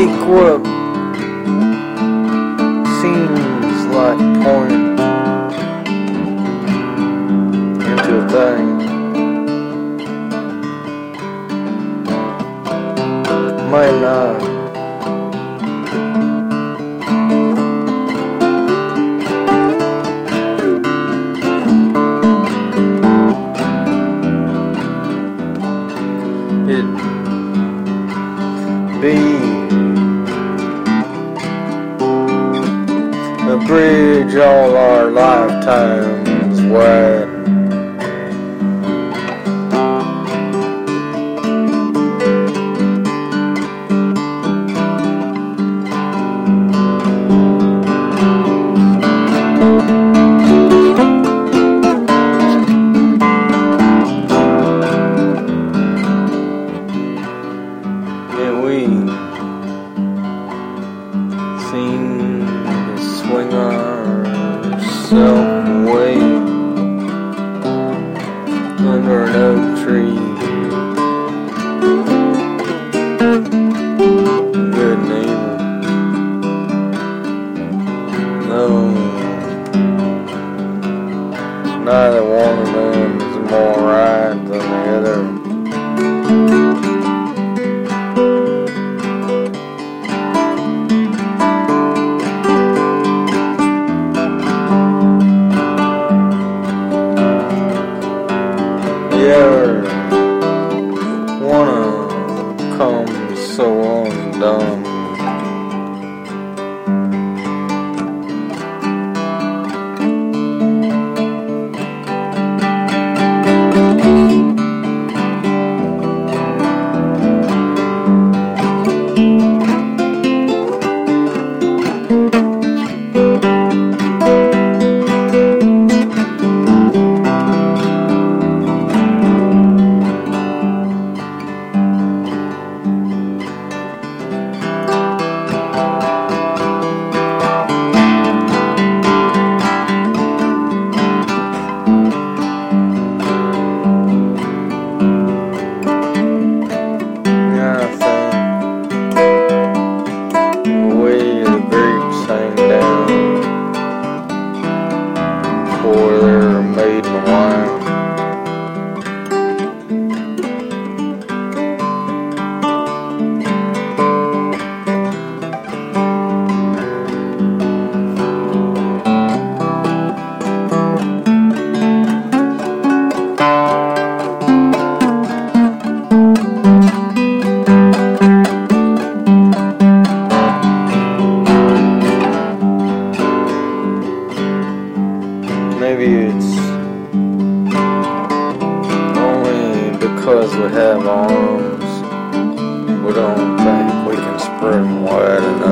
Sequel seems like pouring into a thing. Might not. It'd be a bridge all our lifetimes wide. And we seem to swing ourselves away under an oak tree. Good and evil. No, neither one of them is more right than the other. Wanna come so undone. Maybe it's only because we have arms, we don't think we can spread them wide enough.